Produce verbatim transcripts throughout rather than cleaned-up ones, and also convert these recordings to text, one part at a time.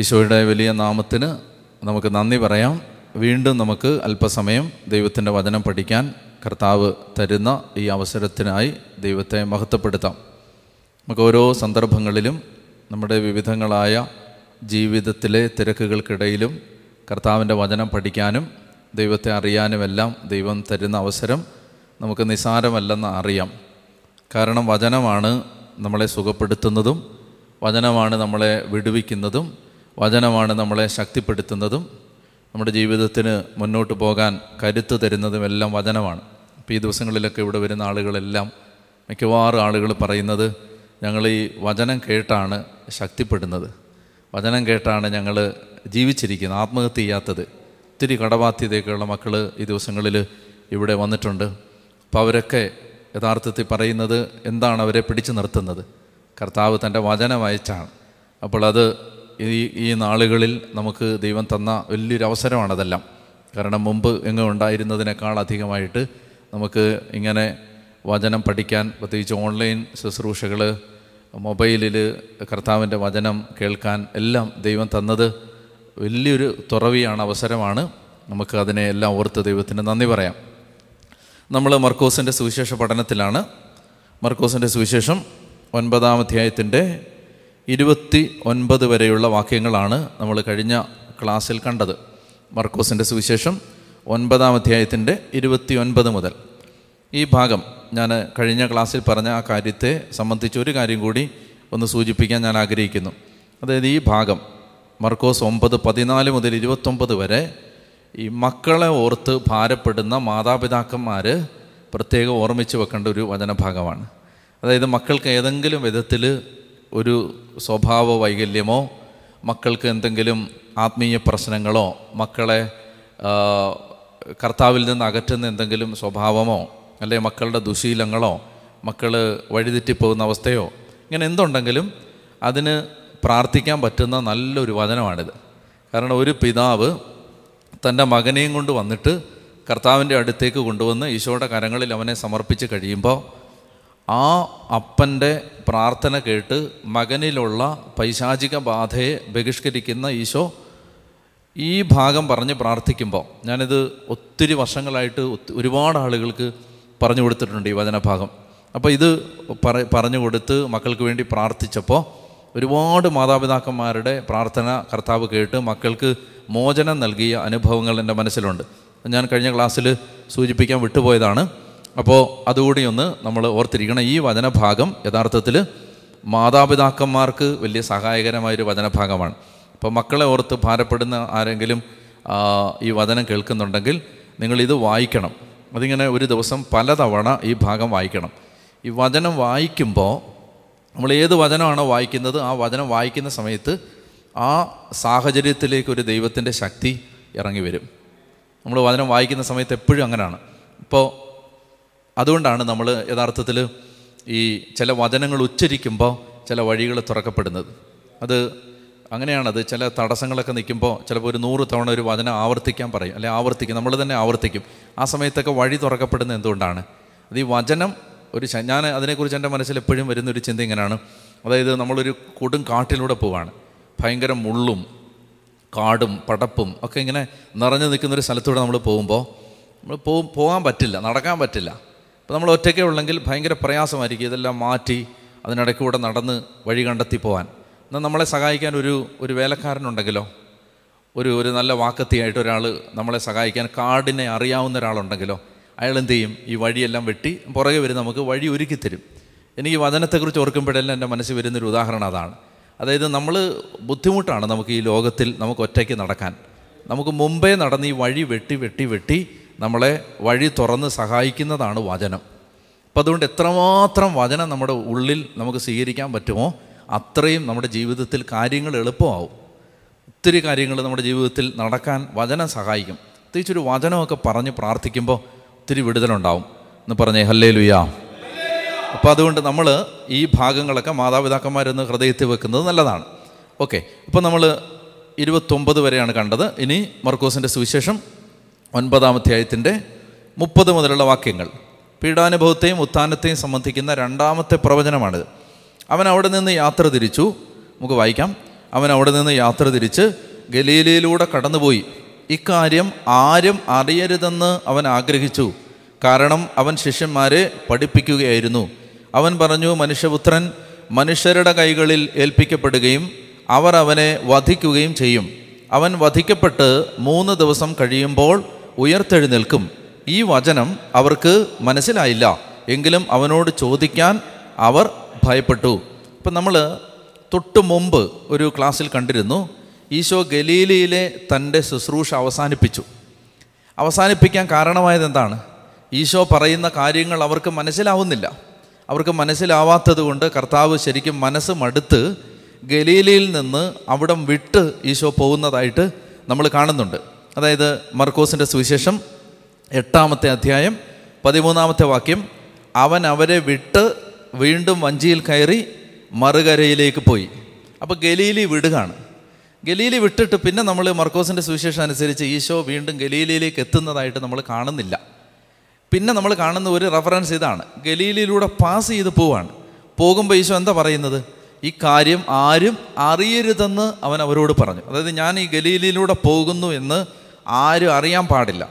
ഈശോയുടെ വലിയ നാമത്തിന് നമുക്ക് നന്ദി പറയാം. വീണ്ടും നമുക്ക് അല്പസമയം ദൈവത്തിൻ്റെ വചനം പഠിക്കാൻ കർത്താവ് തരുന്ന ഈ അവസരത്തിനായി ദൈവത്തെ മഹത്വപ്പെടുത്താം. നമുക്ക് ഓരോ സന്ദർഭങ്ങളിലും നമ്മുടെ വിവിധങ്ങളായ ജീവിതത്തിലെ തിരക്കുകൾക്കിടയിലും കർത്താവിൻ്റെ വചനം പഠിക്കാനും ദൈവത്തെ അറിയാനുമെല്ലാം ദൈവം തരുന്ന അവസരം നമുക്ക് നിസ്സാരമല്ലെന്ന് അറിയാം. കാരണം വചനമാണ് നമ്മളെ സുഖപ്പെടുത്തുന്നതും, വചനമാണ് നമ്മളെ വിടുവിക്കുന്നതും, വചനമാണ് നമ്മളെ ശക്തിപ്പെടുത്തുന്നതും, നമ്മുടെ ജീവിതത്തിന് മുന്നോട്ട് പോകാൻ കരുത്ത് തരുന്നതുമെല്ലാം വചനമാണ്. ഇപ്പോൾ ഈ ദിവസങ്ങളിലൊക്കെ ഇവിടെ വരുന്ന ആളുകളെല്ലാം മിക്കവാറും ആളുകൾ പറയുന്നത്, ഞങ്ങൾ ഈ വചനം കേട്ടാണ് ശക്തിപ്പെടുന്നത്, വചനം കേട്ടാണ് ഞങ്ങൾ ജീവിച്ചിരിക്കുന്നത്, ആത്മഹത്യ ചെയ്യാത്തത്. ഒത്തിരി കടബാധ്യതയൊക്കെയുള്ള മക്കൾ ഈ ദിവസങ്ങളിൽ ഇവിടെ വന്നിട്ടുണ്ട്. അപ്പോൾ അവരൊക്കെ യഥാർത്ഥത്തിൽ പറയുന്നത് എന്താണ് അവരെ പിടിച്ചു നിർത്തുന്നത്? കർത്താവ് തൻ്റെ വചനം അയച്ചാണ്. അപ്പോൾ അത് ഈ ഈ നാളുകളിൽ നമുക്ക് ദൈവം തന്ന വലിയൊരവസരമാണതെല്ലാം. കാരണം മുമ്പ് എങ്ങും ഉണ്ടായിരുന്നതിനേക്കാൾ അധികമായിട്ട് നമുക്ക് ഇങ്ങനെ വചനം പഠിക്കാൻ, പ്രത്യേകിച്ച് ഓൺലൈൻ ശുശ്രൂഷകൾ, മൊബൈലിൽ കർത്താവിൻ്റെ വചനം കേൾക്കാൻ എല്ലാം ദൈവം തന്നത് വലിയൊരു തുറവിയാണ്, അവസരമാണ്. നമുക്ക് അതിനെ എല്ലാം ഓർത്ത് ദൈവത്തിന് നന്ദി പറയാം. നമ്മൾ മർക്കോസിൻ്റെ സുവിശേഷ പഠനത്തിലാണ്. മർക്കോസിൻ്റെ സുവിശേഷം ഒൻപതാം അധ്യായത്തിൻ്റെ ഇരുപത്തി ഒൻപത് വരെയുള്ള വാക്യങ്ങളാണ് നമ്മൾ കഴിഞ്ഞ ക്ലാസ്സിൽ കണ്ടത്. മർക്കോസിൻ്റെ സുവിശേഷം ഒൻപതാം അധ്യായത്തിൻ്റെ ഇരുപത്തി ഒൻപത് മുതൽ ഈ ഭാഗം. ഞാൻ കഴിഞ്ഞ ക്ലാസ്സിൽ പറഞ്ഞ ആ കാര്യത്തെ സംബന്ധിച്ച് ഒരു കാര്യം കൂടി ഒന്ന് സൂചിപ്പിക്കാൻ ഞാൻ ആഗ്രഹിക്കുന്നു. അതായത് ഈ ഭാഗം മർക്കോസ് ഒമ്പത് പതിനാല് മുതൽ ഇരുപത്തൊമ്പത് വരെ ഈ മക്കളെ ഓർത്ത് ഭാരപ്പെടുന്ന മാതാപിതാക്കന്മാർ പ്രത്യേകം ഓർമ്മിച്ച് വെക്കേണ്ട ഒരു വചനഭാഗമാണ്. അതായത് മക്കൾക്ക് ഏതെങ്കിലും വിധത്തിൽ ഒരു സ്വഭാവ വൈകല്യമോ, മക്കൾക്ക് എന്തെങ്കിലും ആത്മീയ പ്രശ്നങ്ങളോ, മക്കളെ കർത്താവിൽ നിന്ന് അകറ്റുന്ന എന്തെങ്കിലും സ്വഭാവമോ, അല്ലെങ്കിൽ മക്കളുടെ ദുശീലങ്ങളോ, മക്കൾ വഴിതെറ്റിപ്പോകുന്ന അവസ്ഥയോ, ഇങ്ങനെ എന്തുണ്ടെങ്കിലും അതിന് പ്രാർത്ഥിക്കാൻ പറ്റുന്ന നല്ലൊരു വചനമാണിത്. കാരണം ഒരു പിതാവ് തൻ്റെ മകനെയും കൊണ്ട് വന്നിട്ട് കർത്താവിൻ്റെ അടുത്തേക്ക് കൊണ്ടുവന്ന് ഈശോയുടെ കരങ്ങളിൽ അവനെ സമർപ്പിച്ച് കഴിയുമ്പോൾ ആ അപ്പൻ്റെ പ്രാർത്ഥന കേട്ട് മകനിലുള്ള പൈശാചിക ബാധയെ ബഹിഷ്കരിക്കുന്ന ഈശോ ഈ ഭാഗം പറഞ്ഞ് പ്രാർത്ഥിക്കുമ്പോൾ, ഞാനിത് ഒത്തിരി വർഷങ്ങളായിട്ട് ഒരുപാട് ആളുകൾക്ക് പറഞ്ഞു കൊടുത്തിട്ടുണ്ട് ഈ വചനഭാഗം. അപ്പോൾ ഇത് പറ പറഞ്ഞു കൊടുത്ത് മക്കൾക്ക് വേണ്ടി പ്രാർത്ഥിച്ചപ്പോൾ ഒരുപാട് മാതാപിതാക്കന്മാരുടെ പ്രാർത്ഥന കർത്താവ് കേട്ട് മക്കൾക്ക് മോചനം നൽകിയ അനുഭവങ്ങൾ എൻ്റെ മനസ്സിലുണ്ട്. ഞാൻ കഴിഞ്ഞ ക്ലാസ്സിൽ സൂചിപ്പിക്കാൻ വിട്ടുപോയതാണ്. അപ്പോൾ അതുകൂടി ഒന്ന് നമ്മൾ ഓർത്തിരിക്കണം. ഈ വചനഭാഗം യഥാർത്ഥത്തിൽ മാതാപിതാക്കന്മാർക്ക് വലിയ സഹായകരമായൊരു വചനഭാഗമാണ്. അപ്പോൾ മക്കളെ ഓർത്ത് ഭാരപ്പെടുന്ന ആരെങ്കിലും ഈ വചനം കേൾക്കുന്നുണ്ടെങ്കിൽ നിങ്ങളിത് വായിക്കണം. അതിങ്ങനെ ഒരു ദിവസം പലതവണ ഈ ഭാഗം വായിക്കണം. ഈ വചനം വായിക്കുമ്പോൾ നമ്മൾ ഏത് വചനമാണോ വായിക്കുന്നത്, ആ വചനം വായിക്കുന്ന സമയത്ത് ആ സാഹചര്യത്തിലേക്കൊരു ദൈവത്തിൻ്റെ ശക്തി ഇറങ്ങി വരും. നമ്മൾ വചനം വായിക്കുന്ന സമയത്ത് എപ്പോഴും അങ്ങനെയാണ്. ഇപ്പോൾ അതുകൊണ്ടാണ് നമ്മൾ യഥാർത്ഥത്തിൽ ഈ ചില വചനങ്ങൾ ഉച്ചരിക്കുമ്പോൾ ചില വഴികൾ തുറക്കപ്പെടുന്നത്. അത് അങ്ങനെയാണത്. ചില തടസ്സങ്ങളൊക്കെ നിൽക്കുമ്പോൾ ചിലപ്പോൾ ഒരു നൂറ് തവണ ഒരു വചനം ആവർത്തിക്കാൻ പറയും, അല്ലെ ആവർത്തിക്കും, നമ്മൾ തന്നെ ആവർത്തിക്കും. ആ സമയത്തൊക്കെ വഴി തുറക്കപ്പെടുന്ന എന്തുകൊണ്ടാണ്? അത് ഈ വചനം ഒരു ഞാൻ അതിനെക്കുറിച്ച് എൻ്റെ മനസ്സിൽ എപ്പോഴും വരുന്നൊരു ചിന്ത ഇങ്ങനെയാണ്. അതായത് നമ്മളൊരു കൊടും കാട്ടിലൂടെ പോവാണ്. ഭയങ്കര മുള്ളും കാടും പടപ്പും ഒക്കെ ഇങ്ങനെ നിറഞ്ഞു നിൽക്കുന്നൊരു സ്ഥലത്തൂടെ നമ്മൾ പോകുമ്പോൾ നമ്മൾ പോകും പോകാൻ പറ്റില്ല, നടക്കാൻ പറ്റില്ല. അപ്പോൾ നമ്മൾ ഒറ്റയ്ക്കേ ഉള്ളെങ്കിൽ ഭയങ്കര പ്രയാസമായിരിക്കും ഇതെല്ലാം മാറ്റി അതിനിടയ്ക്കൂടെ നടന്ന് വഴി കണ്ടെത്തി പോകാൻ. എന്നാൽ നമ്മളെ സഹായിക്കാൻ ഒരു ഒരു വേലക്കാരനുണ്ടെങ്കിലോ, ഒരു ഒരു നല്ല വാക്കത്തിയായിട്ട് ഒരാൾ നമ്മളെ സഹായിക്കാൻ കാടിനെ അറിയാവുന്ന ഒരാളുണ്ടെങ്കിലോ, അയാൾ എന്ത് ചെയ്യും? ഈ വഴിയെല്ലാം വെട്ടി പുറകെ വരും, നമുക്ക് വഴി ഒരുക്കിത്തരും. എനിക്ക് വചനത്തെക്കുറിച്ച് ഓർക്കുമ്പോഴെല്ലാം എൻ്റെ മനസ്സിൽ വരുന്നൊരു ഉദാഹരണം അതാണ്. അതായത് നമ്മൾ ബുദ്ധിമുട്ടാണ് നമുക്ക് ഈ ലോകത്തിൽ നമുക്ക് ഒറ്റയ്ക്ക് നടക്കാൻ. നമുക്ക് മുമ്പേ നടന്ന് ഈ വഴി വെട്ടി വെട്ടി വെട്ടി നമ്മളെ വഴി തുറന്ന് സഹായിക്കുന്നതാണ് വചനം. അപ്പം അതുകൊണ്ട് എത്രമാത്രം വചനം നമ്മുടെ ഉള്ളിൽ നമുക്ക് സ്വീകരിക്കാൻ പറ്റുമോ അത്രയും നമ്മുടെ ജീവിതത്തിൽ കാര്യങ്ങൾ എളുപ്പമാവും. ഒത്തിരി കാര്യങ്ങൾ നമ്മുടെ ജീവിതത്തിൽ നടക്കാൻ വചനം സഹായിക്കും. പ്രത്യേകിച്ചൊരു വചനമൊക്കെ പറഞ്ഞ് പ്രാർത്ഥിക്കുമ്പോൾ ഒത്തിരി വിടുതലുണ്ടാവും എന്ന് പറഞ്ഞേ ഹല്ലേലൂയാ. അപ്പോൾ അതുകൊണ്ട് നമ്മൾ ഈ ഭാഗങ്ങളൊക്കെ മാതാപിതാക്കന്മാരെന്ന് ഹൃദയത്തിൽ വെക്കുന്നത് നല്ലതാണ്. ഓക്കെ, അപ്പോൾ നമ്മൾ ഇരുപത്തൊമ്പത് വരെയാണ് കണ്ടത്. ഇനി മർക്കോസിൻ്റെ സുവിശേഷം ഒൻപതാം അധ്യായത്തിൻ്റെ മുപ്പത് മുതലുള്ള വാക്യങ്ങൾ, പീഡാനുഭവത്തെയും ഉത്ഥാനത്തെയും സംബന്ധിക്കുന്ന രണ്ടാമത്തെ പ്രവചനമാണിത്. അവൻ അവിടെ നിന്ന് യാത്ര തിരിച്ചു. നമുക്ക് വായിക്കാം. അവൻ അവിടെ നിന്ന് യാത്ര തിരിച്ച് ഗലീലയിലൂടെ കടന്നുപോയി. ഇക്കാര്യം ആരും അറിയരുതെന്ന് അവൻ ആഗ്രഹിച്ചു, കാരണം അവൻ ശിഷ്യന്മാരെ പഠിപ്പിക്കുകയായിരുന്നു. അവൻ പറഞ്ഞു, മനുഷ്യപുത്രൻ മനുഷ്യരുടെ കൈകളിൽ ഏൽപ്പിക്കപ്പെടുകയും അവർ അവനെ വധിക്കുകയും ചെയ്യും. അവൻ വധിക്കപ്പെട്ട് മൂന്ന് ദിവസം കഴിയുമ്പോൾ ഉയർത്തെഴുന്നേൽക്കും. ഈ വചനം അവർക്ക് മനസ്സിലായില്ല, എങ്കിലും അവനോട് ചോദിക്കാൻ അവർ ഭയപ്പെട്ടു. ഇപ്പം നമ്മൾ തൊട്ട് മുമ്പ് ഒരു ക്ലാസ്സിൽ കണ്ടിരുന്നു, ഈശോ ഗലീലയിലെ തൻ്റെ ശുശ്രൂഷ അവസാനിപ്പിച്ചു. അവസാനിപ്പിക്കാൻ കാരണമായത് എന്താണ്? ഈശോ പറയുന്ന കാര്യങ്ങൾ അവർക്ക് മനസ്സിലാവുന്നില്ല. അവർക്ക് മനസ്സിലാവാത്തത് കൊണ്ട് കർത്താവ് ശരിക്കും മനസ്സ് മടുത്ത് ഗലീലയിൽ നിന്ന് അവിടം വിട്ട് ഈശോ പോകുന്നതായിട്ട് നമ്മൾ കാണുന്നുണ്ട്. അതായത് മർക്കോസിൻ്റെ സുവിശേഷം എട്ടാമത്തെ അധ്യായം പതിമൂന്നാമത്തെ വാക്യം, അവൻ അവരെ വിട്ട് വീണ്ടും വഞ്ചിയിൽ കയറി മറുകരയിലേക്ക് പോയി. അപ്പോൾ ഗലീലി വിടുകയാണ്. ഗലീലി വിട്ടിട്ട് പിന്നെ നമ്മൾ മർക്കോസിൻ്റെ സുവിശേഷം അനുസരിച്ച് ഈശോ വീണ്ടും ഗലീലയിലേക്ക് എത്തുന്നതായിട്ട് നമ്മൾ കാണുന്നില്ല. പിന്നെ നമ്മൾ കാണുന്ന ഒരു റെഫറൻസ് ഇതാണ്, ഗലീലയിലൂടെ പാസ് ചെയ്ത് പോവാണ്. പോകുമ്പോൾ ഈശോ എന്താ പറയുന്നത്? ഈ കാര്യം ആരും അറിയരുതെന്ന് അവൻ അവരോട് പറഞ്ഞു. അതായത് ഞാൻ ഈ ഗലീലയിലൂടെ പോകുന്നു എന്ന് ആരും അറിയാൻ പാടില്ല.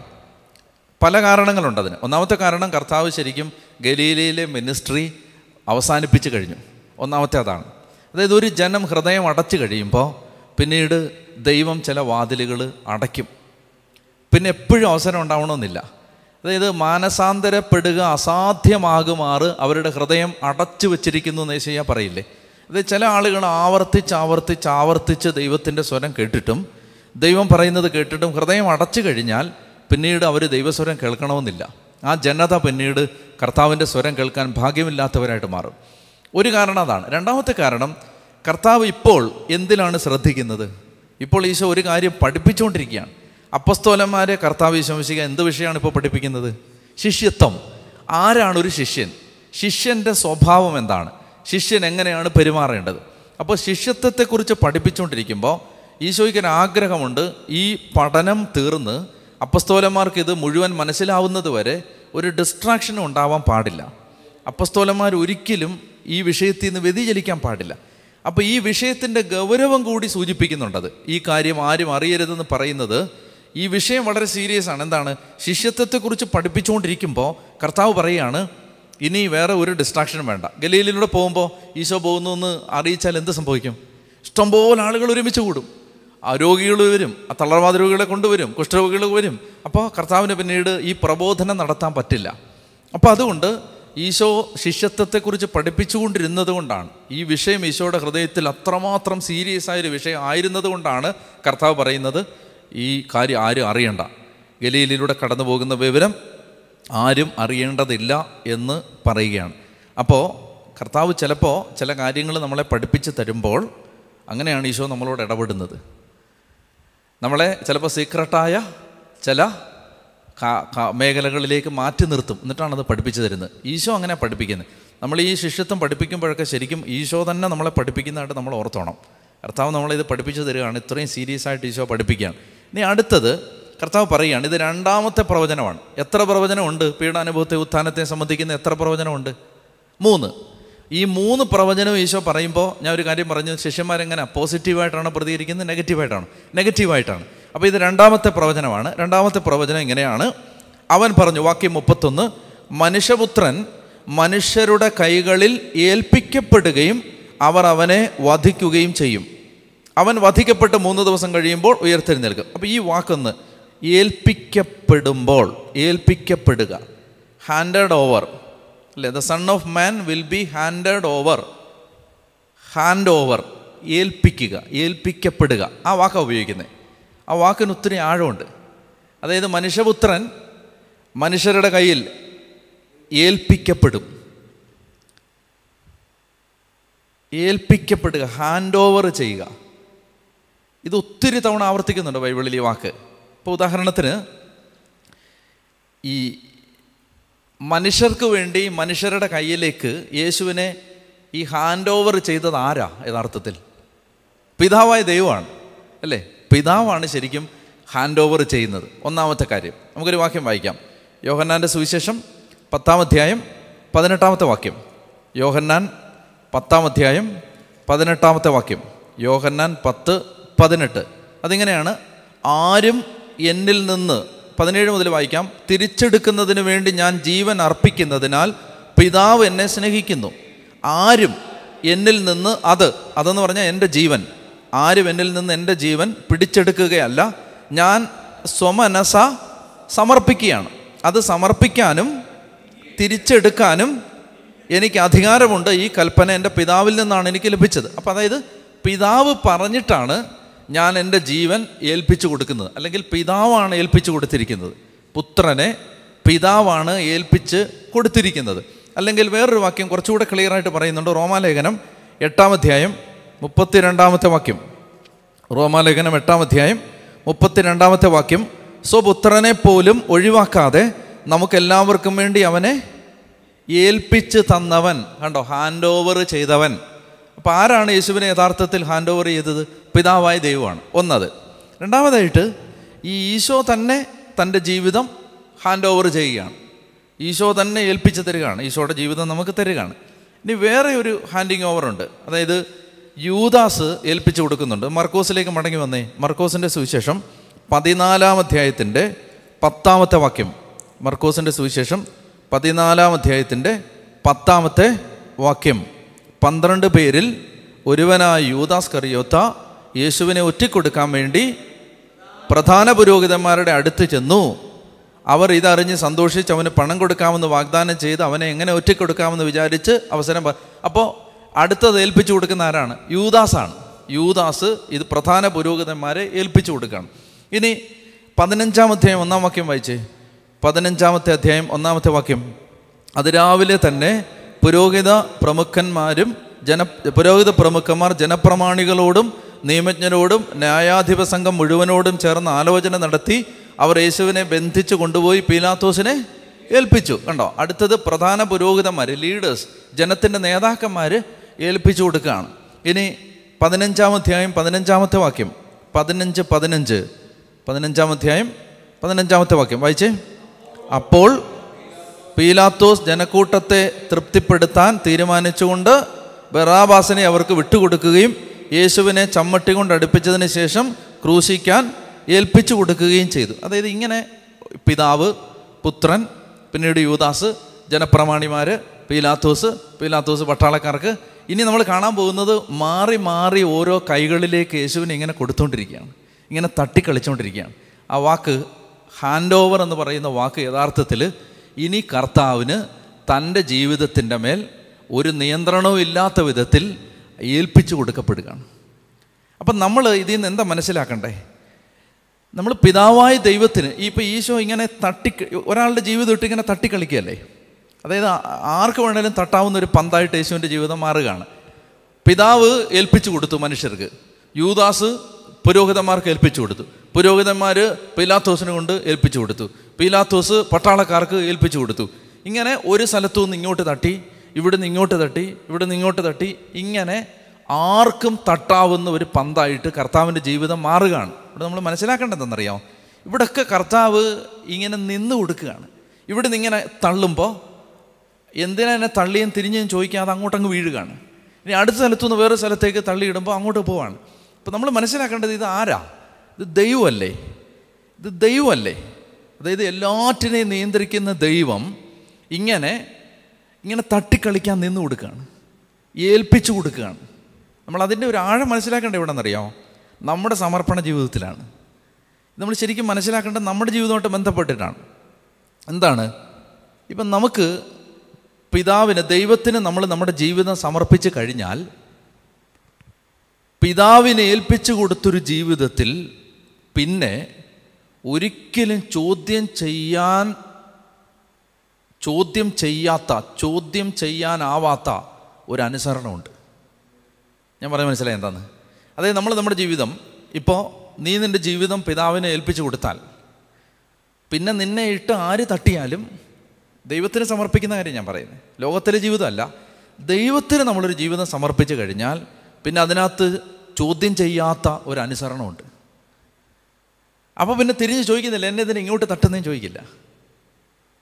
പല കാരണങ്ങളുണ്ട് അതിന്. ഒന്നാമത്തെ കാരണം, കർത്താവ് ശരിക്കും ഗലീലയിലെ മിനിസ്ട്രി അവസാനിപ്പിച്ച് കഴിഞ്ഞു. ഒന്നാമത്തെ അതാണ്. അതായത് ഒരു ജനം ഹൃദയം അടച്ചു കഴിയുമ്പോൾ പിന്നീട് ദൈവം ചില വാതിലുകൾ അടയ്ക്കും. പിന്നെ എപ്പോഴും അവസരം ഉണ്ടാവണമെന്നില്ല. അതായത് മാനസാന്തരപ്പെടുക അസാധ്യമാകുമാറ് അവരുടെ ഹൃദയം അടച്ചു വച്ചിരിക്കുന്നു എന്ന് യേശയ്യ പറയില്ലേ. അതായത് ചില ആളുകൾ ആവർത്തിച്ച് ആവർത്തിച്ച് ആവർത്തിച്ച് ദൈവത്തിൻ്റെ സ്വരം കേട്ടിട്ടും ദൈവം പറയുന്നത് കേട്ടിട്ടും ഹൃദയം അടച്ചു കഴിഞ്ഞാൽ പിന്നീട് അവർ ദൈവസ്വരം കേൾക്കണമെന്നില്ല. ആ ജനത പിന്നീട് കർത്താവിൻ്റെ സ്വരം കേൾക്കാൻ ഭാഗ്യമില്ലാത്തവരായിട്ട് മാറും. ഒരു കാരണം അതാണ്. രണ്ടാമത്തെ കാരണം, കർത്താവ് ഇപ്പോൾ എന്തിലാണ് ശ്രദ്ധിക്കുന്നത്? ഇപ്പോൾ ഈശോ ഒരു കാര്യം പഠിപ്പിച്ചുകൊണ്ടിരിക്കുകയാണ്. അപ്പസ്തോലന്മാരെ കർത്താവ് ഈശോമിശിഹ എന്ത് വിഷയമാണ് ഇപ്പോൾ പഠിപ്പിക്കുന്നത്? ശിഷ്യത്വം. ആരാണ് ഒരു ശിഷ്യൻ? ശിഷ്യൻ്റെ സ്വഭാവം എന്താണ്? ശിഷ്യൻ എങ്ങനെയാണ് പെരുമാറേണ്ടത്? അപ്പോൾ ശിഷ്യത്വത്തെക്കുറിച്ച് പഠിപ്പിച്ചുകൊണ്ടിരിക്കുമ്പോൾ ഈശോയ്ക്കൊരു ആഗ്രഹമുണ്ട്, ഈ പഠനം തീർന്ന് അപ്പസ്തോലന്മാർക്ക് ഇത് മുഴുവൻ മനസ്സിലാവുന്നത് വരെ ഒരു ഡിസ്ട്രാക്ഷനും ഉണ്ടാവാൻ പാടില്ല. അപ്പസ്തോലന്മാർ ഒരിക്കലും ഈ വിഷയത്തിൽ നിന്ന് വ്യതിചലിക്കാൻ പാടില്ല. അപ്പോൾ ഈ വിഷയത്തിൻ്റെ ഗൗരവം കൂടി സൂചിപ്പിക്കുന്നുണ്ടത്. ഈ കാര്യം ആരും അറിയരുതെന്ന് പറയുന്നത് ഈ വിഷയം വളരെ സീരിയസ് ആണ്. എന്താണ്? ശിഷ്യത്വത്തെക്കുറിച്ച് പഠിപ്പിച്ചുകൊണ്ടിരിക്കുമ്പോൾ കർത്താവ് പറയുകയാണ്, ഇനി വേറെ ഒരു ഡിസ്ട്രാക്ഷനും വേണ്ട. ഗലീലയിലൂടെ പോകുമ്പോൾ ഈശോ പോകുന്നു എന്ന് അറിയിച്ചാൽ എന്ത് സംഭവിക്കും? ഇഷ്ടംപോലെ ആളുകൾ ഒരുമിച്ച് കൂടും. ആ രോഗികൾ വരും, ആ തളർവാദ രോഗികളെ കൊണ്ടുവരും, കുഷ്ഠരോഗികൾ വരും. അപ്പോൾ കർത്താവിന് പിന്നീട് ഈ പ്രബോധനം നടത്താൻ പറ്റില്ല. അപ്പോൾ അതുകൊണ്ട് ഈശോ ശിഷ്യത്വത്തെക്കുറിച്ച് പഠിപ്പിച്ചുകൊണ്ടിരുന്നത് കൊണ്ടാണ്, ഈ വിഷയം ഈശോയുടെ ഹൃദയത്തിൽ അത്രമാത്രം സീരിയസ് ആയൊരു വിഷയം ആയിരുന്നത് കൊണ്ടാണ് കർത്താവ് പറയുന്നത്, ഈ കാര്യം ആരും അറിയണ്ട, ഗലീലയിലൂടെ കടന്നു പോകുന്ന വിവരം ആരും അറിയേണ്ടതില്ല എന്ന് പറയുകയാണ്. അപ്പോൾ കർത്താവ് ചിലപ്പോൾ ചില കാര്യങ്ങൾ നമ്മളെ പഠിപ്പിച്ച് തരുമ്പോൾ അങ്ങനെയാണ് ഈശോ നമ്മളോട് ഇടപെടുന്നത്. നമ്മളെ ചിലപ്പോൾ സീക്രട്ടായ ചില മേഖലകളിലേക്ക് മാറ്റി നിർത്തും, എന്നിട്ടാണത് പഠിപ്പിച്ചു തരുന്നത്. ഈശോ അങ്ങനെ പഠിപ്പിക്കുന്നത്. നമ്മൾ ഈ ശിഷ്യത്വം പഠിപ്പിക്കുമ്പോഴൊക്കെ ശരിക്കും ഈശോ തന്നെ നമ്മളെ പഠിപ്പിക്കുന്നതായിട്ട് നമ്മൾ ഓർത്തോണം. കർത്താവ് നമ്മളിത് പഠിപ്പിച്ചു തരികയാണ്, ഇത്രയും സീരിയസ് ആയിട്ട് ഈശോ പഠിപ്പിക്കുകയാണ്. ഇനി അടുത്തത് കർത്താവ് പറയുകയാണ്, ഇത് രണ്ടാമത്തെ പ്രവചനമാണ്. എത്ര പ്രവചനമുണ്ട്? പീഡാനുഭവത്തെ ഉത്ഥാനത്തെ സംബന്ധിക്കുന്ന എത്ര പ്രവചനമുണ്ട്? മൂന്ന്. ഈ മൂന്ന് പ്രവചനവും ഈശോ പറയുമ്പോൾ ഞാൻ ഒരു കാര്യം പറഞ്ഞു, ശിഷ്യന്മാരെങ്ങനെ പോസിറ്റീവായിട്ടാണ് പ്രതികരിക്കുന്നത്? നെഗറ്റീവായിട്ടാണ്. നെഗറ്റീവായിട്ടാണ്. അപ്പോൾ ഇത് രണ്ടാമത്തെ പ്രവചനമാണ്. രണ്ടാമത്തെ പ്രവചനം ഇങ്ങനെയാണ്. അവൻ പറഞ്ഞു, വാക്യം മുപ്പത്തൊന്ന്, മനുഷ്യപുത്രൻ മനുഷ്യരുടെ കൈകളിൽ ഏൽപ്പിക്കപ്പെടുകയും അവർ അവനെ വധിക്കുകയും ചെയ്യും. അവൻ വധിക്കപ്പെട്ട് മൂന്ന് ദിവസം കഴിയുമ്പോൾ ഉയർത്തെഴുന്നേൽക്കും. അപ്പോൾ ഈ വാക്കൊന്ന്, ഏൽപ്പിക്കപ്പെടുമ്പോൾ, ഏൽപ്പിക്കപ്പെടുക, ഹാൻഡഡ് ഓവർ അല്ലേ, the son of man will be handed over, hand over, ഏൽപ്പിക്കുക, ഏൽപ്പിക്കപ്പെടുക, ആ വാക്കാണ് ഉപയോഗിക്കുന്നത്. ആ വാക്കിന് ഒത്തിരി ആഴമുണ്ട്. അതായത് മനുഷ്യപുത്രൻ മനുഷ്യരുടെ കയ്യിൽ ഏൽപ്പിക്കപ്പെടും, ഏൽപ്പിക്കപ്പെടുക, ഹാൻഡ് ഓവർ ചെയ്യുക. ഇത് ഒത്തിരി തവണ ആവർത്തിക്കുന്നുണ്ട് ബൈബിളിൽ ഈ വാക്ക്. ഇപ്പോൾ ഉദാഹരണത്തിന് ഈ മനുഷ്യർക്ക് വേണ്ടി മനുഷ്യരുടെ കയ്യിലേക്ക് യേശുവിനെ ഈ ഹാൻഡ് ഓവർ ചെയ്തത് ആരാ? യഥാർത്ഥത്തിൽ പിതാവായ ദൈവമാണ് അല്ലേ. പിതാവാണ് ശരിക്കും ഹാൻഡ് ഓവർ ചെയ്യുന്നത്. ഒന്നാമത്തെ കാര്യം നമുക്കൊരു വാക്യം വായിക്കാം. യോഹന്നാൻ്റെ സുവിശേഷം പത്താം അധ്യായം പതിനെട്ടാമത്തെ വാക്യം. യോഹന്നാൻ പത്താം അധ്യായം പതിനെട്ടാമത്തെ വാക്യം. യോഹന്നാൻ പത്ത് പതിനെട്ട്. അതിങ്ങനെയാണ്, ആരും എന്നിൽ നിന്ന് പതിനേഴ് മുതൽ വായിക്കാം, തിരിച്ചെടുക്കുന്നതിന് വേണ്ടി ഞാൻ ജീവൻ അർപ്പിക്കുന്നതിനാൽ പിതാവ് എന്നെ സ്നേഹിക്കുന്നു. ആരും എന്നിൽ നിന്ന് അത് അതെന്ന് പറഞ്ഞാൽ എൻ്റെ ജീവൻ, ആരും എന്നിൽ നിന്ന് എൻ്റെ ജീവൻ പിടിച്ചെടുക്കുകയല്ല, ഞാൻ സ്വമനസ സമർപ്പിക്കുകയാണ്. അത് സമർപ്പിക്കാനും തിരിച്ചെടുക്കാനും എനിക്ക് അധികാരമുണ്ട്. ഈ കൽപ്പന എൻ്റെ പിതാവിൽ നിന്നാണ് എനിക്ക് ലഭിച്ചത്. അപ്പം അതായത് പിതാവ് പറഞ്ഞിട്ടാണ് ഞാൻ എൻ്റെ ജീവൻ ഏൽപ്പിച്ചു കൊടുക്കുന്നത്, അല്ലെങ്കിൽ പിതാവാണ് ഏൽപ്പിച്ചു കൊടുത്തിരിക്കുന്നത്. പുത്രനെ പിതാവാണ് ഏൽപ്പിച്ച് കൊടുത്തിരിക്കുന്നത്. അല്ലെങ്കിൽ വേറൊരു വാക്യം കുറച്ചുകൂടെ ക്ലിയറായിട്ട് പറയുന്നുണ്ട്. റോമാലേഖനം എട്ടാം അധ്യായം മുപ്പത്തിരണ്ടാമത്തെ വാക്യം. റോമാലേഖനം എട്ടാം അധ്യായം മുപ്പത്തിരണ്ടാമത്തെ വാക്യം, സ്വപുത്രനെ പോലും ഒഴിവാക്കാതെ നമുക്കെല്ലാവർക്കും വേണ്ടി അവനെ ഏൽപ്പിച്ച് തന്നവൻ. കണ്ടോ, ഹാൻഡ് ഓവർ ചെയ്തവൻ. അപ്പോൾ ആരാണ് യേശുവിനെ യഥാർത്ഥത്തിൽ ഹാൻഡ് ഓവർ ചെയ്തത്? പിതാവായ ദൈവമാണ്. ഒന്നത്. രണ്ടാമതായിട്ട്, ഈ ഈശോ തന്നെ തൻ്റെ ജീവിതം ഹാൻഡ് ഓവർ ചെയ്യുകയാണ്. ഈശോ തന്നെ ഏൽപ്പിച്ച് തരികയാണ്, ഈശോയുടെ ജീവിതം നമുക്ക് തരികയാണ്. ഇനി വേറെ ഒരു ഹാൻഡിങ് ഓവറുണ്ട്, അതായത് യൂദാസ് ഏൽപ്പിച്ചു കൊടുക്കുന്നുണ്ട്. മർക്കോസിലേക്ക് മടങ്ങി വന്നേ, മർക്കോസിൻ്റെ സുവിശേഷം പതിനാലാം അധ്യായത്തിൻ്റെ പത്താമത്തെ വാക്യം. മർക്കോസിൻ്റെ സുവിശേഷം പതിനാലാം അധ്യായത്തിൻ്റെ പത്താമത്തെ വാക്യം, പന്ത്രണ്ട് പേരിൽ ഒരുവനായ യൂദാസ് കറിയോത്ത യേശുവിനെ ഒറ്റിക്കൊടുക്കാൻ വേണ്ടി പ്രധാന പുരോഹിതന്മാരുടെ അടുത്ത് ചെന്നു. അവർ ഇതറിഞ്ഞ് സന്തോഷിച്ച് അവന് പണം കൊടുക്കാമെന്ന് വാഗ്ദാനം ചെയ്ത് അവനെ എങ്ങനെ ഒറ്റിക്കൊടുക്കാമെന്ന് വിചാരിച്ച് അവസരം. അപ്പോൾ അടുത്തത് ഏൽപ്പിച്ചു കൊടുക്കുന്ന ആരാണ്? യൂദാസാണ്. യൂദാസ് ഇത് പ്രധാന പുരോഹിതന്മാരെ ഏൽപ്പിച്ചു കൊടുക്കുകയാണ്. ഇനി പതിനഞ്ചാം അധ്യായം ഒന്നാം വാക്യം വായിച്ചേ, പതിനഞ്ചാമത്തെ അധ്യായം ഒന്നാമത്തെ വാക്യം. അതിരാവിലെ തന്നെ പുരോഹിത പ്രമുഖന്മാരും ജന പുരോഹിത പ്രമുഖന്മാർ ജനപ്രമാണികളോടും നിയമജ്ഞരോടും ന്യായാധിപ സംഘം മുഴുവനോടും ചേർന്ന് ആലോചന നടത്തി. അവർ യേശുവിനെ ബന്ധിച്ച് കൊണ്ടുപോയി പീലാത്തോസിനെ ഏൽപ്പിച്ചു. കണ്ടോ, അടുത്തത് പ്രധാന പുരോഹിതന്മാർ, ലീഡേഴ്സ്, ജനത്തിൻ്റെ നേതാക്കന്മാർ ഏൽപ്പിച്ചു കൊടുക്കുകയാണ്. ഇനി പതിനഞ്ചാം അധ്യായം പതിനഞ്ചാമത്തെ വാക്യം, പതിനഞ്ച് പതിനഞ്ച് പതിനഞ്ചാം അധ്യായം പതിനഞ്ചാമത്തെ വാക്യം വായിച്ചേ. അപ്പോൾ പീലാത്തോസ് ജനക്കൂട്ടത്തെ തൃപ്തിപ്പെടുത്താൻ തീരുമാനിച്ചുകൊണ്ട് ബറാബാസിനെ അവർക്ക് വിട്ടുകൊടുക്കുകയും യേശുവിനെ ചമ്മട്ടി കൊണ്ട് അടുപ്പിച്ചതിന് ശേഷം ക്രൂശിക്കാൻ ഏൽപ്പിച്ചു കൊടുക്കുകയും ചെയ്തു. അതായത് ഇങ്ങനെ പിതാവ്, പുത്രൻ, പിന്നീട് യൂദാസ്, ജനപ്രമാണിമാർ, പീലാത്തോസ്, പീലാത്തോസ് പട്ടാളക്കാർക്ക്. ഇനി നമ്മൾ കാണാൻ പോകുന്നത് മാറി മാറി ഓരോ കൈകളിലേക്ക് യേശുവിനെ ഇങ്ങനെ കൊടുത്തുകൊണ്ടിരിക്കുകയാണ്, ഇങ്ങനെ തട്ടിക്കളിച്ചുകൊണ്ടിരിക്കുകയാണ്. ആ വാക്ക് ഹാൻഡ് ഓവർ എന്ന് പറയുന്ന വാക്ക് യഥാർത്ഥത്തിൽ ഇനി കർത്താവിന് തൻ്റെ ജീവിതത്തിൻ്റെ മേൽ ഒരു നിയന്ത്രണവും ഇല്ലാത്ത വിധത്തിൽ ഏൽപ്പിച്ചു കൊടുക്കപ്പെടുകയാണ്. അപ്പം നമ്മൾ ഇതിൽ നിന്ന് എന്താ മനസ്സിലാക്കണ്ടേ? നമ്മൾ പിതാവായ ദൈവത്തിന് ഇപ്പോൾ ഈശോ ഇങ്ങനെ തട്ടി, ഒരാളുടെ ജീവിതം ഇട്ട് ഇങ്ങനെ തട്ടിക്കളിക്കുകയല്ലേ. അതായത് ആർക്ക് വേണേലും തട്ടാവുന്ന ഒരു പന്തായിട്ട് യേശുവിൻ്റെ ജീവിതം മാറുകയാണ്. പിതാവ് ഏൽപ്പിച്ചു കൊടുത്തു മനുഷ്യർക്ക്, യൂദാസ് പുരോഹിതന്മാർക്ക് ഏൽപ്പിച്ചു കൊടുത്തു, പുരോഹിതന്മാർ പീലാത്തോസിനെ കൊണ്ട് ഏൽപ്പിച്ചു കൊടുത്തു, പീലാത്തോസ് പട്ടാളക്കാർക്ക് ഏൽപ്പിച്ചു കൊടുത്തു. ഇങ്ങനെ ഒരു സ്ഥലത്തു നിന്ന് ഇങ്ങോട്ട് തട്ടി, ഇവിടുന്ന് ഇങ്ങോട്ട് തട്ടി, ഇവിടുന്ന് ഇങ്ങോട്ട് തട്ടി, ഇങ്ങനെ ആർക്കും തട്ടാവുന്ന ഒരു പന്തായിട്ട് കർത്താവിൻ്റെ ജീവിതം മാറുകയാണ്. ഇവിടെ നമ്മൾ മനസ്സിലാക്കേണ്ടതെന്നറിയാമോ, ഇവിടൊക്കെ കർത്താവ് ഇങ്ങനെ നിന്ന് കൊടുക്കുകയാണ്. ഇവിടുന്ന് ഇങ്ങനെ തള്ളുമ്പോൾ എന്തിനാ എന്നെ തള്ളിയും തിരിഞ്ഞും ചോദിക്കാതെ അങ്ങോട്ടങ്ങ് വീഴുകയാണ്. ഇനി അടുത്ത സ്ഥലത്തുനിന്ന് വേറെ സ്ഥലത്തേക്ക് തള്ളിയിടുമ്പോൾ അങ്ങോട്ട് പോവാണ്. അപ്പോൾ നമ്മൾ മനസ്സിലാക്കേണ്ടത് ഇത് ആരാ? ഇത് ദൈവമല്ലേ, ഇത് ദൈവമല്ലേ. അതായത് എല്ലാറ്റിനെയും നിയന്ത്രിക്കുന്ന ദൈവം ഇങ്ങനെ ഇങ്ങനെ തട്ടിക്കളിക്കാൻ നിന്ന് കൊടുക്കുകയാണ്, ഏൽപ്പിച്ചു കൊടുക്കുകയാണ്. നമ്മളതിൻ്റെ ഒരു ആഴം മനസ്സിലാക്കേണ്ടത് എവിടെയെന്നറിയാമോ, നമ്മുടെ സമർപ്പണ ജീവിതത്തിലാണ്. നമ്മൾ ശരിക്കും മനസ്സിലാക്കേണ്ടത് നമ്മുടെ ജീവിതമായിട്ട് ബന്ധപ്പെട്ടിട്ടാണ്. എന്താണ് ഇപ്പം നമുക്ക് പിതാവിന്, ദൈവത്തിന് നമ്മൾ നമ്മുടെ ജീവിതം സമർപ്പിച്ച് കഴിഞ്ഞാൽ പിതാവിനെ ഏൽപ്പിച്ചു കൊടുത്തൊരു ജീവിതത്തിൽ പിന്നെ ഒരിക്കലും ചോദ്യം ചെയ്യാൻ ചോദ്യം ചെയ്യാത്ത ചോദ്യം ചെയ്യാനാവാത്ത ഒരനുസരണമുണ്ട്. ഞാൻ പറയാൻ മനസ്സിലായി എന്താന്ന്. അതായത് നമ്മൾ നമ്മുടെ ജീവിതം, ഇപ്പോൾ നീ നിൻ്റെ ജീവിതം പിതാവിനെ ഏൽപ്പിച്ചു കൊടുത്താൽ പിന്നെ നിന്നെ ഇട്ട് ആര് തട്ടിയാലും, ദൈവത്തിന് സമർപ്പിക്കുന്ന കാര്യം ഞാൻ പറയുന്നത്, ലോകത്തിലെ ജീവിതമല്ല, ദൈവത്തിന് നമ്മളൊരു ജീവിതം സമർപ്പിച്ചു കഴിഞ്ഞാൽ പിന്നെ അതിനകത്ത് ചോദ്യം ചെയ്യാത്ത ഒരനുസരണമുണ്ട്. അപ്പോൾ പിന്നെ തിരിഞ്ഞ് ചോദിക്കുന്നില്ല, എന്നെ ഇതിന് ഇങ്ങോട്ട് തട്ടുന്നതും ചോദിക്കില്ല.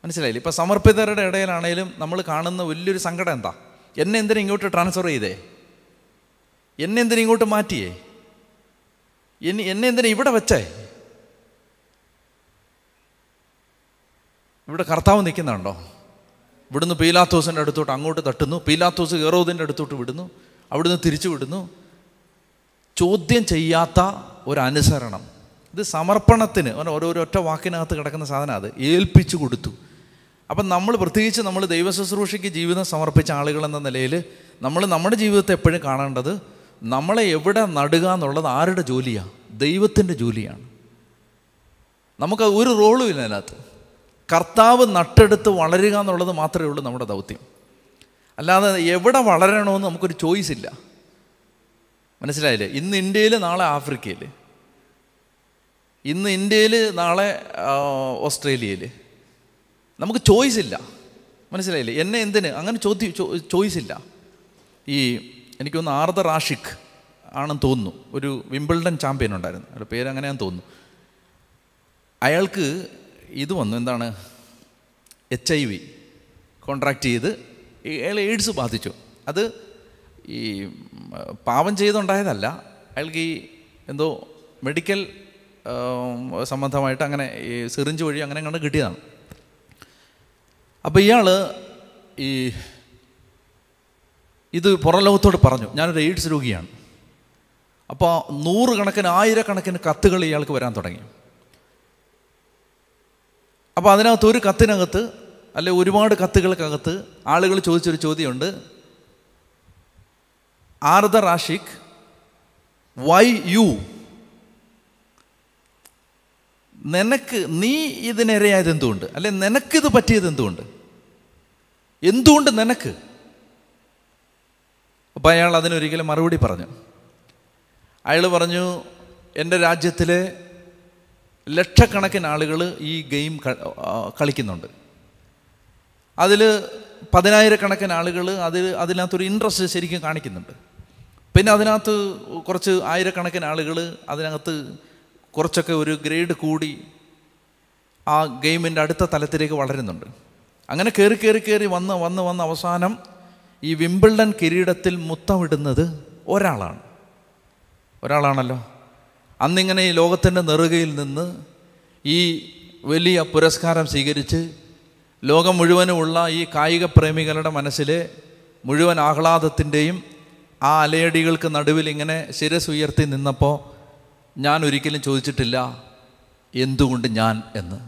മനസ്സിലായില്ലേ? ഇപ്പോൾ സമർപ്പിതരുടെ ഇടയിലാണേലും നമ്മൾ കാണുന്ന വലിയൊരു സങ്കടം എന്താ, എന്നെ എന്തിനും ഇങ്ങോട്ട് ട്രാൻസ്ഫർ ചെയ്തേ, എന്നെ എന്തിനാ ഇങ്ങോട്ട് മാറ്റിയേ, എന്നെ എന്നെ എന്തിനാ ഇവിടെ വെച്ചേ? ഇവിടെ കർത്താവ് നിൽക്കുന്നുണ്ടോ? ഇവിടുന്ന് പീലാത്തോസിൻ്റെ അടുത്തോട്ട് അങ്ങോട്ട് തട്ടുന്നു, പീലാത്തോസ് ഹെറോദിൻ്റെ അടുത്തോട്ട് വിടുന്നു, അവിടുന്ന് തിരിച്ചു വിടുന്നു. ചോദ്യം ചെയ്യാത്ത ഒരനുസരണം, ഇത് സമർപ്പണത്തിന് ഓരോരൊറ്റ വാക്കിനകത്ത് കിടക്കുന്ന സാധനം, അത് ഏൽപ്പിച്ചു കൊടുത്തു. അപ്പം നമ്മൾ പ്രത്യേകിച്ച് നമ്മൾ ദൈവശുശ്രൂഷയ്ക്ക് ജീവിതം സമർപ്പിച്ച ആളുകളെന്ന നിലയിൽ നമ്മൾ നമ്മുടെ ജീവിതത്തെ എപ്പോഴും കാണേണ്ടത് നമ്മളെ എവിടെ നടുക എന്നുള്ളത് ആരുടെ ജോലിയാണ്? ദൈവത്തിൻ്റെ ജോലിയാണ്. നമുക്ക് ഒരു റോളും ഇല്ല അതിനകത്ത്. കർത്താവ് നട്ടെടുത്ത് വളരുക എന്നുള്ളത് മാത്രമേ ഉള്ളൂ നമ്മുടെ ദൗത്യം. അല്ലാതെ എവിടെ വളരണമെന്ന് നമുക്കൊരു ചോയ്സ് ഇല്ല. മനസ്സിലായില്ലേ? ഇന്ന് ഇന്ത്യയിൽ, നാളെ ആഫ്രിക്കയിൽ, ഇന്ന് ഇന്ത്യയിൽ, നാളെ ഓസ്ട്രേലിയയിൽ, നമുക്ക് ചോയ്സ് ഇല്ല. മനസ്സിലായില്ലേ? എന്നെ എന്തിന് അങ്ങനെ ചോദ്യം ചോയ്സ് ഇല്ല. ഈ എനിക്കൊന്ന് ആർദർ ആഷിഖ് ആണെന്ന് തോന്നുന്നു, ഒരു വിംബിൾഡൺ ചാമ്പ്യൻ ഉണ്ടായിരുന്നു, അയാളുടെ പേര് അങ്ങനെയാണെന്ന് തോന്നുന്നു. അയാൾക്ക് ഇത് വന്നു, എന്താണ്, എച്ച് ഐ വി കോൺട്രാക്റ്റ് ചെയ്ത് അയാൾ എയ്ഡ്സ് ബാധിച്ചു. അത് ഈ പാപം ചെയ്തുണ്ടായതല്ല, അയാൾക്ക് ഈ എന്തോ മെഡിക്കൽ സംബന്ധമായിട്ട് അങ്ങനെ ഈ സിറിഞ്ച് വഴി അങ്ങനെ കണ്ട് കിട്ടിയതാണ്. അപ്പോൾ ഇയാൾ ഈ ഇത് പുറലോകത്തോട് പറഞ്ഞു, ഞാനൊരു എയ്ഡ്സ് രോഗിയാണ്. അപ്പോൾ നൂറുകണക്കിന് ആയിരക്കണക്കിന് കത്തുകൾ ഇയാൾക്ക് വരാൻ തുടങ്ങി. അപ്പോൾ അതിനകത്ത് ഒരു കത്തിനകത്ത്, അല്ലെ ഒരുപാട് കത്തുകൾക്കകത്ത് ആളുകൾ ചോദിച്ചൊരു ചോദ്യമുണ്ട്, ആർദർ ആഷിഖ് വൈ യു, നിനക്ക് നീ ഇതിനിരയായത് എന്തുകൊണ്ട്, അല്ലെ നിനക്കിത് പറ്റിയത് എന്തുകൊണ്ട്, എന്തുകൊണ്ട് നിനക്ക്? അപ്പം അയാൾ അതിനൊരിക്കലും മറുപടി പറഞ്ഞു. അയാൾ പറഞ്ഞു, എൻ്റെ രാജ്യത്തിലെ ലക്ഷക്കണക്കിന് ആളുകൾ ഈ ഗെയിം കളിക്കുന്നുണ്ട്, അതിൽ പതിനായിരക്കണക്കിന് ആളുകൾ അതിൽ അതിനകത്തൊരു ഇൻട്രസ്റ്റ് ശരിക്കും കാണിക്കുന്നുണ്ട്. പിന്നെ അതിനകത്ത് കുറച്ച് ആയിരക്കണക്കിന് ആളുകൾ അതിനകത്ത് കുറച്ചൊക്കെ ഒരു ഗ്രേഡ് കൂടി ആ ഗെയിമിൻ്റെ അടുത്ത തലത്തിലേക്ക് വളരുന്നുണ്ട്. അങ്ങനെ കയറി കയറി കയറി വന്ന് വന്ന് വന്ന് അവസാനം ഈ വിംബിൾഡൺ കിരീടത്തിൽ മുത്തമിടുന്നത് ഒരാളാണ് ഒരാളാണല്ലോ. അന്നിങ്ങനെ ഈ ലോകത്തിൻ്റെ നെറുകയിൽ നിന്ന് ഈ വലിയ പുരസ്കാരം സ്വീകരിച്ച് ലോകം മുഴുവനുമുള്ള ഈ കായിക പ്രേമികളുടെ മനസ്സിലെ മുഴുവൻ ആഹ്ലാദത്തിൻ്റെയും ആ അലയടികൾക്ക് നടുവിൽ ഇങ്ങനെ ശിരസുയർത്തി നിന്നപ്പോൾ ഞാൻ ഒരിക്കലും ചോദിച്ചിട്ടില്ല എന്തുകൊണ്ട് ഞാൻ എന്ന്.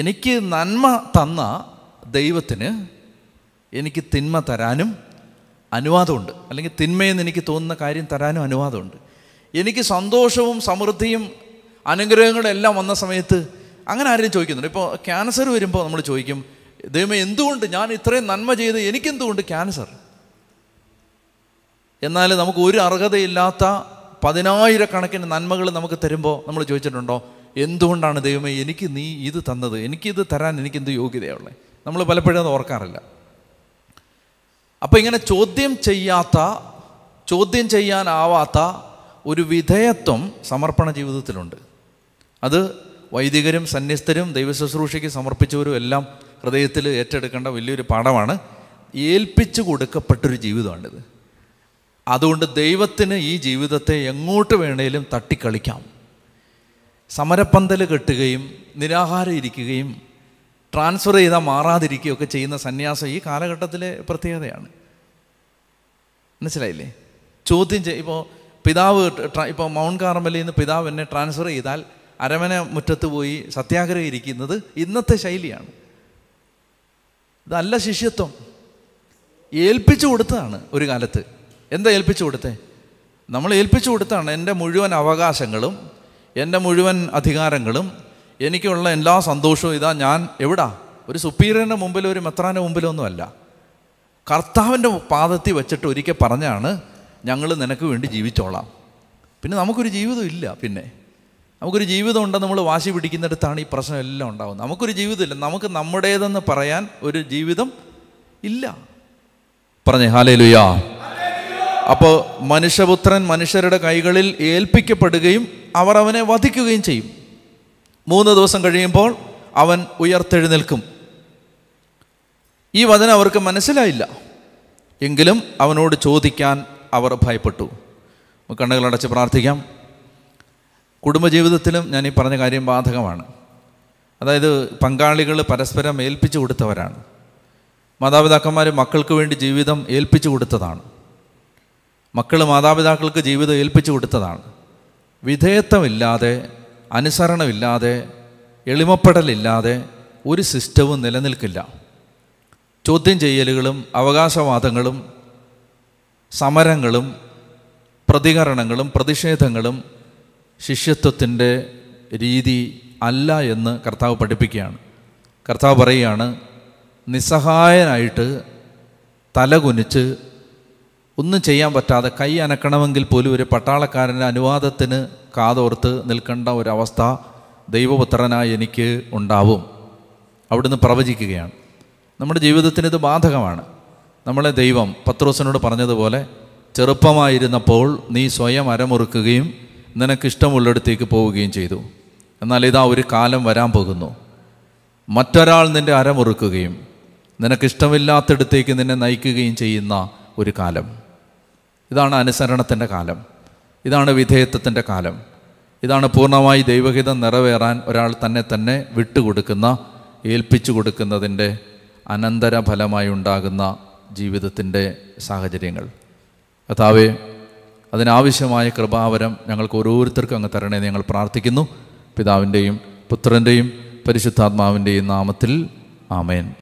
എനിക്ക് നന്മ തന്ന ദൈവത്തിന് എനിക്ക് തിന്മ തരാനും അനുവാദമുണ്ട്, അല്ലെങ്കിൽ തിന്മയെന്ന് എനിക്ക് തോന്നുന്ന കാര്യം തരാനും അനുവാദമുണ്ട്. എനിക്ക് സന്തോഷവും സമൃദ്ധിയും അനുഗ്രഹങ്ങളും എല്ലാം വന്ന സമയത്ത് അങ്ങനെ ആരെയും ചോദിക്കുന്നുണ്ട്? ഇപ്പോൾ ക്യാൻസർ വരുമ്പോൾ നമ്മൾ ചോദിക്കും, ദൈവമേ എന്തുകൊണ്ട് ഞാൻ ഇത്രയും നന്മ ചെയ്ത് എനിക്കെന്തുകൊണ്ട് ക്യാൻസർ? എന്നാൽ നമുക്ക് ഒരു അർഹതയില്ലാത്ത പതിനായിരക്കണക്കിന് നന്മകൾ നമുക്ക് തരുമ്പോൾ നമ്മൾ ചോദിച്ചിട്ടുണ്ടോ എന്തുകൊണ്ടാണ് ദൈവമേ എനിക്ക് നീ ഇത് തന്നത്, എനിക്കിത് തരാൻ എനിക്കെന്ത് യോഗ്യതയുള്ളത്? നമ്മൾ പലപ്പോഴും അത് ഓർക്കാറില്ല. അപ്പം ഇങ്ങനെ ചോദ്യം ചെയ്യാത്ത, ചോദ്യം ചെയ്യാനാവാത്ത ഒരു വിധേയത്വം സമർപ്പണ ജീവിതത്തിലുണ്ട്. അത് വൈദികരും സന്യസ്തരും ദൈവശുശ്രൂഷയ്ക്ക് സമർപ്പിച്ചവരും എല്ലാം ഹൃദയത്തിൽ ഏറ്റെടുക്കേണ്ട വലിയൊരു പാഠമാണ്. ഏൽപ്പിച്ചു കൊടുക്കപ്പെട്ടൊരു ജീവിതമാണിത്. അതുകൊണ്ട് ദൈവത്തിന് ഈ ജീവിതത്തെ എങ്ങോട്ട് വേണേലും തട്ടിക്കളിക്കാം. സമരപ്പന്തൽ കെട്ടുകയും നിരാഹാരം ഇരിക്കുകയും ട്രാൻസ്ഫർ ചെയ്താൽ മാറാതിരിക്കുകയൊക്കെ ചെയ്യുന്ന സന്യാസം ഈ കാലഘട്ടത്തിലെ പ്രത്യേകതയാണ്. മനസ്സിലായില്ലേ? ചോദ്യം ചെയ് ഇപ്പോൾ പിതാവ് ഇപ്പോൾ മൗണ്ട് കാർമലിൽ നിന്ന് പിതാവ് എന്നെ ട്രാൻസ്ഫർ ചെയ്താൽ അരമന മുറ്റത്ത് പോയി സത്യാഗ്രഹം ഇരിക്കുന്നത് ഇന്നത്തെ ശൈലിയാണ്. ഇതല്ല ശിഷ്യത്വം. ഏൽപ്പിച്ചു കൊടുത്തതാണ്. ഒരു കാലത്ത് എന്താ ഏൽപ്പിച്ചു കൊടുത്തേ? നമ്മൾ ഏൽപ്പിച്ചു കൊടുത്താണ് എൻ്റെ മുഴുവൻ അവകാശങ്ങളും എൻ്റെ മുഴുവൻ അധികാരങ്ങളും എനിക്കുള്ള എല്ലാ സന്തോഷവും. ഇതാ ഞാൻ എവിടാ, ഒരു സുപ്പീരിയറിൻ്റെ മുമ്പിലോ ഒരു മെത്രാൻ്റെ മുമ്പിലോ ഒന്നുമല്ല, കർത്താവിൻ്റെ പാദത്തിൽ വെച്ചിട്ട് ഒരിക്കൽ പറഞ്ഞാണ് ഞങ്ങൾ നിനക്ക് വേണ്ടി ജീവിച്ചോളാം. പിന്നെ നമുക്കൊരു ജീവിതം ഇല്ല. പിന്നെ നമുക്കൊരു ജീവിതം ഉണ്ടെന്ന് നമ്മൾ വാശി പിടിക്കുന്നിടത്താണ് ഈ പ്രശ്നം എല്ലാം ഉണ്ടാകുന്നത്. നമുക്കൊരു ജീവിതമില്ല, നമുക്ക് നമ്മുടേതെന്ന് പറയാൻ ഒരു ജീവിതം ഇല്ല. പറഞ്ഞേ ഹല്ലേലൂയ. അപ്പോൾ മനുഷ്യപുത്രൻ മനുഷ്യരുടെ കൈകളിൽ ഏൽപ്പിക്കപ്പെടുകയും അവർ അവനെ വധിക്കുകയും ചെയ്യും, മൂന്ന് ദിവസം കഴിയുമ്പോൾ അവൻ ഉയർത്തെഴുന്നേൽക്കും. ഈ വചനം അവർക്ക് മനസ്സിലായില്ല. എങ്കിലും അവനോട് ചോദിക്കാൻ അവർ ഭയപ്പെട്ടു. കണ്ണുകളടച്ച് പ്രാർത്ഥിക്കാം. കുടുംബജീവിതത്തിലും ഞാൻ ഈ പറഞ്ഞ കാര്യം ബാധകമാണ്. അതായത് പങ്കാളികൾ പരസ്പരം ഏൽപ്പിച്ചു കൊടുത്തവരാണ്. മാതാപിതാക്കന്മാർ മക്കൾക്ക് വേണ്ടി ജീവിതം ഏൽപ്പിച്ചു കൊടുത്തതാണ്. മക്കൾ മാതാപിതാക്കൾക്ക് ജീവിതം ഏൽപ്പിച്ചു കൊടുത്തതാണ്. വിധേയത്വമില്ലാതെ, അനുസരണമില്ലാതെ, എളിമപ്പെടലില്ലാതെ ഒരു സിസ്റ്റവും നിലനിൽക്കില്ല. ചോദ്യം ചെയ്യലുകളും അവകാശവാദങ്ങളും സമരങ്ങളും പ്രതികരണങ്ങളും പ്രതിഷേധങ്ങളും ശിഷ്യത്വത്തിൻ്റെ രീതി അല്ല എന്ന് കർത്താവ് പഠിപ്പിക്കുകയാണ്. കർത്താവ് പറയുകയാണ്, നിസ്സഹായനായിട്ട് തലകുനിച്ച് ഒന്നും ചെയ്യാൻ പറ്റാതെ കൈ അനക്കണമെങ്കിൽ പോലും ഒരു പട്ടാളക്കാരൻ്റെ അനുവാദത്തിന് കാതോർത്ത് നിൽക്കേണ്ട ഒരവസ്ഥ ദൈവപുത്രനായി എനിക്ക് ഉണ്ടാവും. അവിടുന്ന് പ്രവചിക്കുകയാണ്. നമ്മുടെ ജീവിതത്തിന് ഇത് ബാധകമാണ്. നമ്മളെ ദൈവം പത്രോസിനോട് പറഞ്ഞതുപോലെ, ചെറുപ്പമായിരുന്നപ്പോൾ നീ സ്വയം അരമുറുക്കുകയും നിനക്കിഷ്ടമുള്ളിടത്തേക്ക് പോവുകയും ചെയ്തു. എന്നാൽ ഇതാ ഒരു കാലം വരാൻ പോകുന്നു, മറ്റൊരാൾ നിൻ്റെ അരമുറുക്കുകയും നിനക്കിഷ്ടമില്ലാത്തടത്തേക്ക് നിന്നെ നയിക്കുകയും ചെയ്യുന്ന ഒരു കാലം. ഇതാണ് അനുസരണത്തിൻ്റെ കാലം, ഇതാണ് വിധേയത്വത്തിൻ്റെ കാലം, ഇതാണ് പൂർണ്ണമായി ദൈവഹിതം നിറവേറാൻ ഒരാൾ തന്നെ തന്നെ വിട്ടുകൊടുക്കുന്ന, ഏൽപ്പിച്ചു കൊടുക്കുന്നതിൻ്റെ അനന്തരഫലമായി ഉണ്ടാകുന്ന ജീവിതത്തിൻ്റെ സാഹചര്യങ്ങൾ. കർത്താവേ, അതിനാവശ്യമായ കൃപാവരം ഞങ്ങൾക്ക് ഓരോരുത്തർക്കും അങ്ങ് തരണേ ഞങ്ങൾ പ്രാർത്ഥിക്കുന്നു. പിതാവിൻ്റെയും പുത്രൻ്റെയും പരിശുദ്ധാത്മാവിൻ്റെയും നാമത്തിൽ ആമേൻ.